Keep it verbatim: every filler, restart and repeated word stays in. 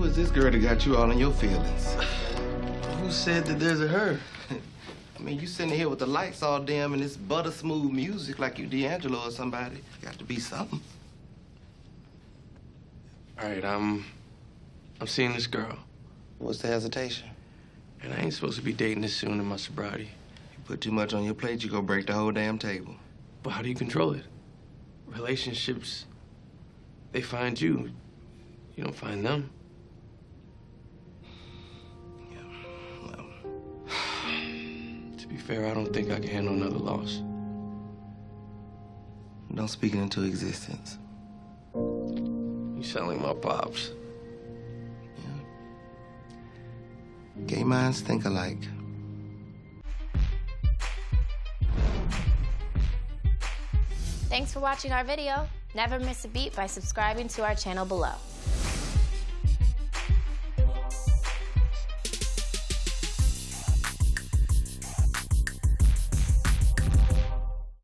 who is this girl that got you all in your feelings? Who said that there's a her? I mean, you sitting here with the lights all dim and this butter smooth music like you D'Angelo or somebody. Got to be something. All right, I'm, I'm seeing this girl. What's the hesitation? And I ain't supposed to be dating this soon in my sobriety. You put too much on your plate, you go break the whole damn table. But how do you control it? Relationships, they find you. You don't find them. Yeah, well. To be fair, I don't think I can handle another loss. Don't speak it into existence. You sound like my pops. Yeah. Gay minds think alike. Thanks for watching our video. Never miss a beat by subscribing to our channel below.